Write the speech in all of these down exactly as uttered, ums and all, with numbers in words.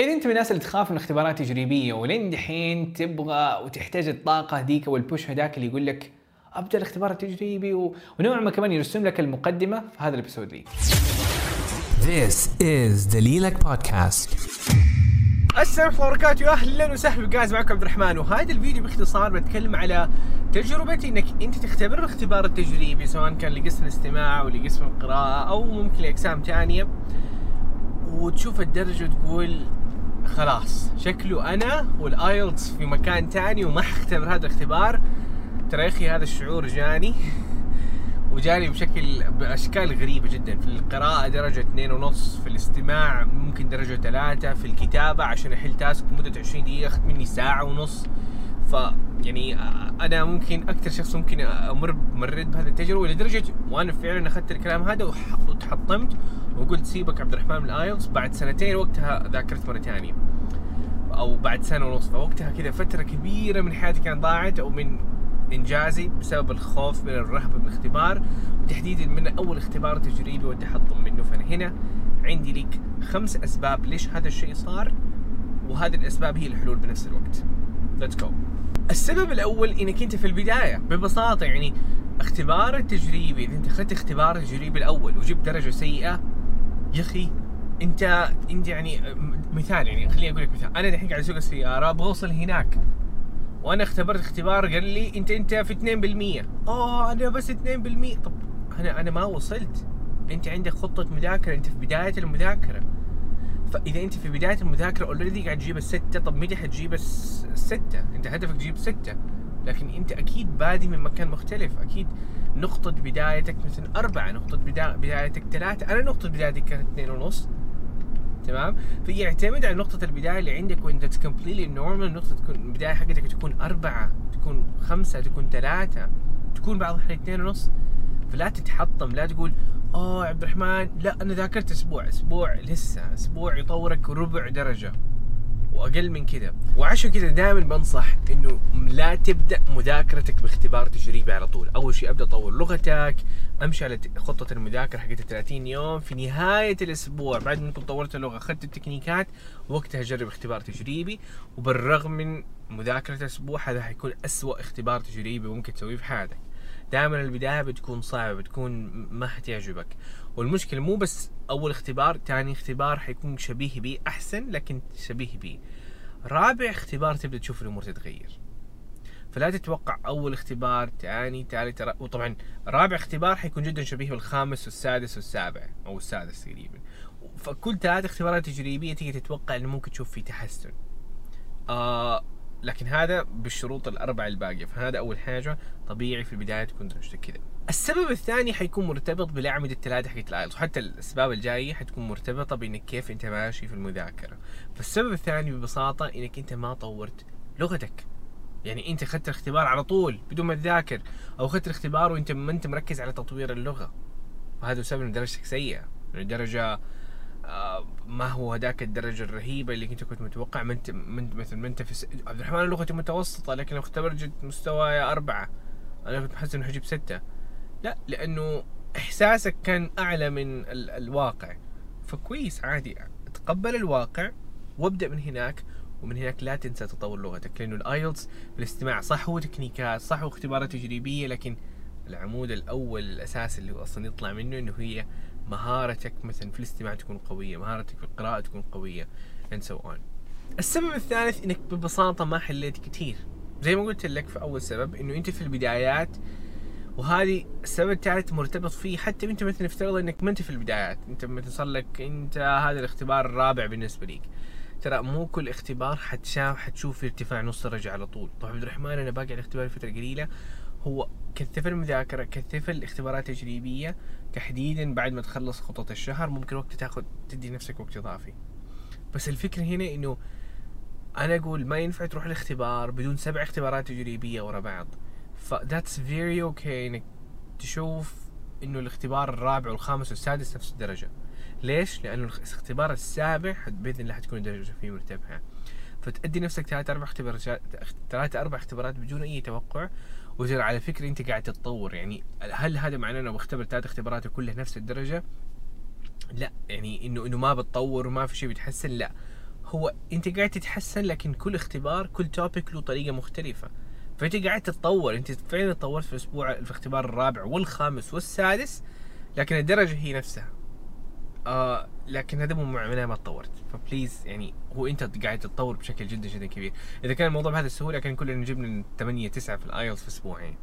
إذا أنت من الناس اللي تخاف من اختبارات تجريبية ولين دحين تبغى وتحتاج الطاقة هذيك والبوش هذاك اللي يقول لك أبدأ الاختبار التجريبي و... ونوع ما كمان يرسم لك المقدمة في هذا الابيسود لي. This is the Lilac Podcast. السلام عليكم ورحمة الله وبركاته، أهلا وسهلا بجاز، معكم عبد الرحمن. وهذا الفيديو باختصار بتكلم على تجربتي إنك أنت تختبر الاختبار التجريبي، سواء كان لقسم الاستماع أو لقسم القراءة أو ممكن لأقسام تانية، وتشوف الدرجة وتقول خلاص شكله أنا والآيلتس في مكان تاني وما حختبر هذا الاختبار. ترى يا أخي هذا الشعور جاني وجاني بشكل بأشكال غريبة جدا. في القراءة درجة اثنين ونص، في الاستماع ممكن درجة ثلاثة، في الكتابة عشان أحل تاسك مدة عشرين دقيقة أخذت مني ساعة ونص. ف يعني أنا ممكن أكثر شخص ممكن أمر مريت بهذه التجربة لدرجة وأنا فعلا أخذت الكلام هذا وتحطمت وقلت سيبك عبد الرحمن من الآيلتس. بعد سنتين وقتها ذاكرت مرة ثانية أو بعد سنة ونص، فوقتها كذا فترة كبيرة من حياتي كانت ضاعت أو من إنجازي بسبب الخوف من الرهبة من الاختبار، وتحديدا من أول اختبار تجريبي والتحطم منه. فأنا هنا عندي لك خمس أسباب ليش هذا الشيء صار، وهذه الأسباب هي الحلول بنفس الوقت. Let's go. السبب الأول إنك أنت في البداية ببساطة، يعني اختبار التجريبي إذا أنت أخذت اختبار التجريبي الأول وجبت درجة سيئة، يا أخي أنت أنت يعني مثال، يعني خليني أقول لك مثال. أنا الحين قاعد أسوق السيارة بوصل هناك، وانا اختبرت اختبار قال لي انت انت في اثنين بالمية. اه انا بس اثنين بالمية، طب انا انا ما وصلت. انت عندك خطه مذاكره، انت في بدايه المذاكره، فاذا انت في بدايه المذاكره اوريدي قاعد تجيب الستة، طب متى حتجيب الستة؟ انت هدفك تجيب ستة، لكن انت اكيد بادي من مكان مختلف، اكيد نقطه بدايتك مثلا أربعة، نقطه بدا... بدايتك ثلاثة. انا نقطه بدايتي كانت اثنين ونص، تمام؟ فيعتمد على نقطة البداية اللي عندك، وانت كومبليتلي نورمال نقطة البداية حقتك تكون أربعة، تكون خمسة، تكون ثلاثة، تكون بعض الأحيان اثنين ونص. فلا تتحطم، لا تقول اه عبد الرحمن لا أنا ذاكرت أسبوع، أسبوع لسه، أسبوع يطورك ربع درجة وأقل من كذا. وعشان كذا دائما بنصح إنه لا تبدأ مذاكرتك باختبار تجريبي على طول. أول شيء أبدأ أطور لغتك، أمشي على خطة المذاكرة حقت ثلاثين يوم، في نهاية الأسبوع بعد ما كنت طورت اللغة أخذت التكنيكات، وقتها جرب اختبار تجريبي. وبالرغم من مذاكرة أسبوع هذا حيكون أسوأ اختبار تجريبي ممكن تسويه في حياتك. دائما البداية بتكون صعبة، بتكون ما حتعجبك، والمشكلة مو بس أول اختبار، تاني اختبار حيكون شبيه بيه أحسن لكن شبيه بيه، رابع اختبار تبدأ تشوف الأمور تتغير. فلا تتوقع أول اختبار، تاني، ثالث، وطبعا رابع اختبار حيكون جدا شبيه بالخامس والسادس والسابع أو السادس تقريبا. فكل ثلاث اختبارات تجريبية تيجي تتوقع إنه ممكن تشوف فيه تحسن، آه لكن هذا بالشروط الأربعة الباقية. فهذا أول حاجة، طبيعي في البداية تكون درجتك كذا. السبب الثاني حيكون مرتبط بالأعمدة الثلاثة حقت الآيلتس، وحتى الأسباب الجاية حتكون مرتبطة بإنك كيف أنت ماشي في المذاكرة. فالسبب الثاني ببساطة إنك أنت ما طورت لغتك، يعني أنت أخذت الاختبار على طول بدون ما تذاكر، أو أخذت الاختبار وأنت ما أنت مركز على تطوير اللغة، وهذا سبب إن درجتك سيئة. الدرجة ما هو هداك الدرجة الرهيبة اللي كنت كنت متوقع. ما انت مثل ما انت في عبد الرحمن لغتي متوسطة، لكن لو اختبرت مستواي أربعة انا كنت محسن انه اجيب ستة، لا لانه احساسك كان اعلى من ال الواقع. فكويس عادي، تقبل الواقع وابدأ من هناك، ومن هناك لا تنسى تطور لغتك، لانه الايلتس بالاستماع صح وتكنيكات صح واختبارات تجريبية، لكن العمود الاول الاساس اللي اصلا يطلع منه انه هي مهارتك مثلا في الاستماع تكون قوية، مهارتك في القراءة تكون قوية and so on. السبب الثالث انك ببساطة ما حليت كتير، زي ما قلت لك في اول سبب انه انت في البدايات، وهذه السبب الثالث مرتبط فيه حتى انت مثلا افترض انك ما انت في البدايات، انت مثلا صار لك انت هذا الاختبار الرابع بالنسبة ليك، ترى مو كل اختبار حتشاف حتشوف ارتفاع نص درجة على طول. طبعا عبد الرحمن انا باقي على الاختبار فترة قليلة، هو كثف المذاكرة، كثف الاختبارات التجريبية تحديدا بعد ما تخلص خطط الشهر، ممكن وقت تاخذ تدي نفسك وقت اضافي. بس الفكرة هنا انه انا اقول ما ينفع تروح الاختبار بدون سبع اختبارات تجريبية ورا بعض. ف that's very okay انك تشوف انه الاختبار الرابع والخامس والسادس نفس الدرجة. ليش؟ لانه الاختبار السابع باذن الله حتكون الدرجة فيه مرتفعة، فتأدي نفسك ثلاثة أربع اختبارات ثلاثة أربع اختبارات بدون أي توقع. وترى على فكرة أنت قاعد تتطور، يعني هل هذا معناه أنه بختبر ثلاثة اختبارات كلها نفس الدرجة؟ لا، يعني إنه إنه ما بتطور وما في شيء بيتحسن، لا، هو انت قاعد تتحسن، لكن كل اختبار كل توبيك له طريقه مختلفه، فانت قاعد تتطور. انت فعلا تطورت في الاسبوع في اختبار الرابع والخامس والسادس، لكن الدرجه هي نفسها. آه لكن هذا مو معناه ما تطورت. فبليز يعني هو انت قاعد تتطور بشكل جدا جدا كبير. اذا كان الموضوع بهذه السهوله كان كلنا جبنا ثمانية تسعة في الايلتس في اسبوعين.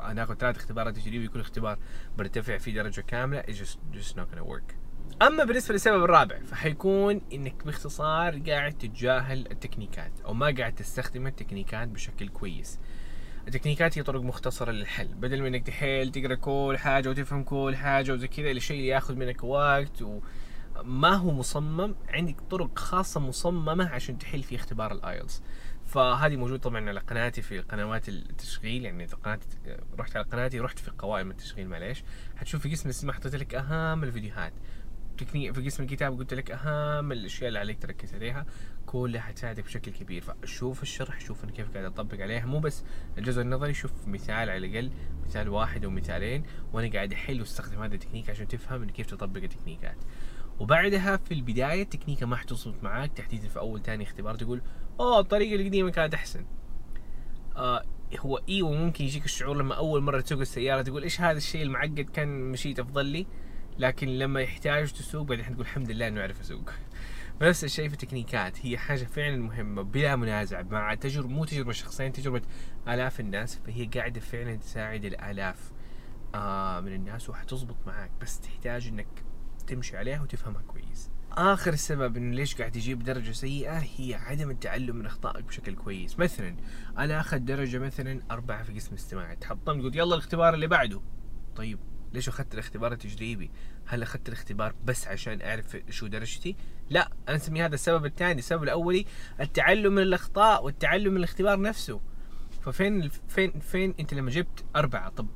انا اخذ ثلاث اختبارات تجريبي كل اختبار برتفع فيه درجه كامله. It's just, just not gonna work. اما بالنسبه للسبب الرابع فحيكون انك باختصار قاعد تتجاهل التكنيكات او ما قاعد تستخدم التكنيكات بشكل كويس. التكنيكات هي طرق مختصره للحل، بدل ما انك تحل تقرا كل حاجه وتفهم كل حاجه وزي كذا الشيء اللي ياخذ منك وقت وما هو مصمم، عندك طرق خاصه مصممه عشان تحل في اختبار الايلتس. فهذه موجوده طبعا على قناتي في قنوات التشغيل، يعني قناه رحت على قناتي رحت في قوائم التشغيل معليش، حتشوف في قسم اسمه حطيت لك اهم الفيديوهات. تكنيك في قسم الكتاب قلت لك اهم الاشياء اللي عليك تركز عليها، كلها حتساعدك بشكل كبير. فشوف الشرح، شوف انا كيف قاعد اطبق عليها، مو بس الجزء النظري، شوف مثال على الاقل، مثال واحد ومثالين وانا قاعد احل واستخدم هذا التكنيك عشان تفهم انك كيف تطبق التكنيكات. وبعدها في البدايه التكنيكه ما حتزبط معاك، تحديدا في اول ثاني اختبار تقول اوه الطريقه القديمه كانت احسن. آه هو ايوه ممكن يجيك الشعور لما اول مره تسوق السياره تقول ايش هذا الشيء المعقد، كان مشيت افضل لي، لكن لما يحتاج تسوق بعدين حتقول الحمد لله انه اعرف اسوق. نفس الشيء في التكنيكات، هي حاجه فعلا مهمه بلا منازع، مع تجربه مو تجربه شخصين، تجربه الاف الناس، فهي قاعده فعلا تساعد الالاف آه من الناس وحتزبط معاك، بس تحتاج انك تمشي عليها وتفهمها كويس. اخر سبب انه ليش قاعد تجيب درجه سيئه هي عدم التعلم من اخطائك بشكل كويس. مثلا انا اخذ درجه مثلا أربعة في قسم استماع، تحطمت قلت يلا الاختبار اللي بعده. طيب ليش اخذت الاختبار التجريبي؟ هل اخذت الاختبار بس عشان اعرف شو درجتي؟ لا، انا اسمي هذا السبب الثاني. السبب الاولي التعلم من الاخطاء والتعلم من الاختبار نفسه. ففين فين فين انت لما جبت أربعة؟ طب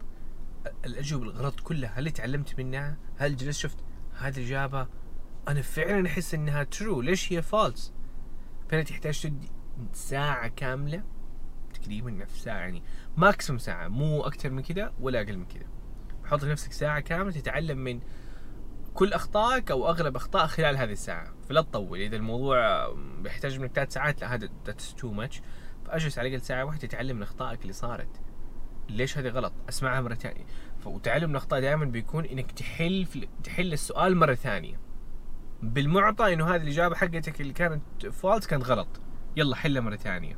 الاجوبه الغلط كلها هل تعلمت منها؟ هل جلست شفت هذه الاجابه انا فعلا احس انها ترو، ليش هي فالس؟ فانت تحتاج تدي ساعه كامله تقريبا، نفس ساعه يعني ماكسيموم ساعه، مو اكثر من كذا ولا اقل من كذا. حط لنفسك ساعة كاملة تتعلم من كل أخطائك أو أغلب أخطاء خلال هذه الساعة، فلا تطول. إذا الموضوع بيحتاج منك ثلاث ساعات لا، هذا that's too much. فأجلس على الأقل ساعة واحدة تتعلم من أخطائك اللي صارت، ليش هذه غلط؟ أسمعها مرة ثانية. وتعلم الأخطاء دائما بيكون إنك تحل تحل السؤال مرة ثانية بالمعطى إنه هذه الإجابة حقتك اللي كانت فالس كانت غلط، يلا حلها مرة ثانية.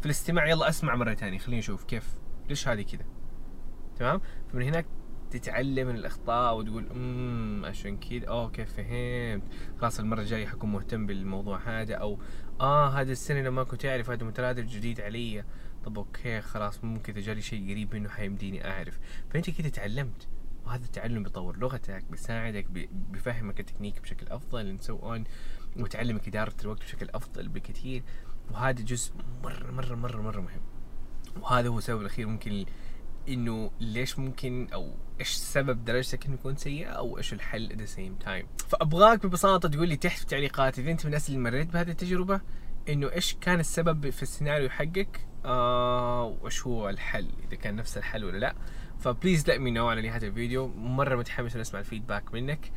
في الاستماع يلا أسمع مرة ثانية خليني أشوف كيف ليش هذه كذا، تمام؟ فمن هناك تتعلم من الاخطاء وتقول امم عشان كذا اوه كيف فهمت، خلاص المره الجايه حكون مهتم بالموضوع هذا، او اه هذا السنه لما كنت اعرف هذا مترادف جديد علي، طب اوكي خلاص ممكن تجالي شيء قريب منه حيمديني اعرف. فانت كذا تعلمت، وهذا التعلم بيطور لغتك، بيساعدك، بيفهمك التكنيك بشكل افضل and so on، وتعلمك اداره الوقت بشكل افضل بكثير. وهذا جزء مره مره مره مره مهم، وهذا هو السبب الاخير ممكن انه ليش ممكن او ايش سبب درجتك انه يكون سيئه او ايش الحل ات ذا سيم تايم. فابغاك ببساطه تقول لي تحت في التعليقات اذا انت من الناس اللي مريت بهذه التجربه، انه ايش كان السبب في السيناريو حقك آه وايش هو الحل، اذا كان نفس الحل ولا لا. فبليز ليت مي نو على نهايه الفيديو، مره متحمس اسمع الفيدباك منك.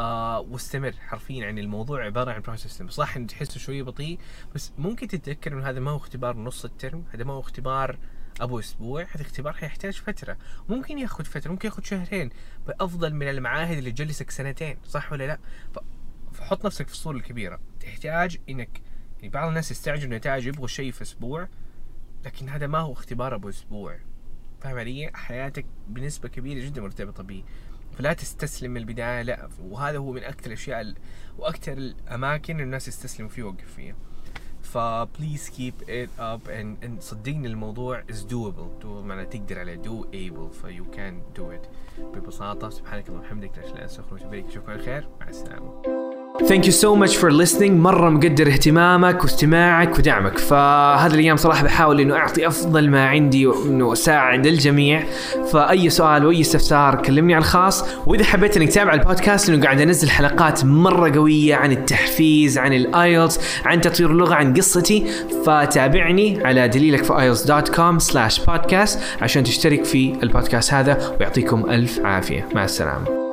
آه واستمر حرفيا، يعني الموضوع عباره عن بروسس، صح انه تحسه شويه بطيء بس ممكن تتذكر انه هذا ما هو اختبار نص الترم، هذا ما هو اختبار ابو اسبوع، هذا اختبار حيحتاج فتره، ممكن ياخذ فتره، ممكن ياخذ شهرين، بافضل من المعاهد اللي تجلسك سنتين، صح ولا لا؟ فحط نفسك في الصوره الكبيره، تحتاج انك يعني بعض الناس يستعجلوا النتائج يبغوا شيء في اسبوع، لكن هذا ما هو اختبار ابو اسبوع، فاهم علي؟ حياتك بنسبه كبيره جدا مرتبطه به، فلا تستسلم من البدايه لا، وهذا هو من اكثر الاشياء واكثر الاماكن الناس يستسلموا فيه ويوقفوا فيها. ف please keep it up and, and صدقني الموضوع is doable. do معناه تقدر عليه، doable ف you can do it ببساطة. سبحانك اللهم وبحمدك لا إله إلا أنت أستغفرك وأتوب إليك. أشوفكم على خير، مع السلامة. Thank you so much for listening. مرة مقدر اهتمامك واستماعك ودعمك، فهذه الأيام صراحة بحاول إنه أعطي أفضل ما عندي وإنه أساعد الجميع. فأي سؤال وأي استفسار كلمني على الخاص، وإذا حبيت إنك تتابع البودكاست لأنه قاعد أنزل حلقات مرة قوية عن التحفيز، عن الآيلتس، عن تطوير اللغة، عن قصتي، فتابعني على دليلك في آيلتس دوت كوم سلاش بودكاست عشان تشترك في البودكاست هذا، ويعطيكم ألف عافية. مع السلامة.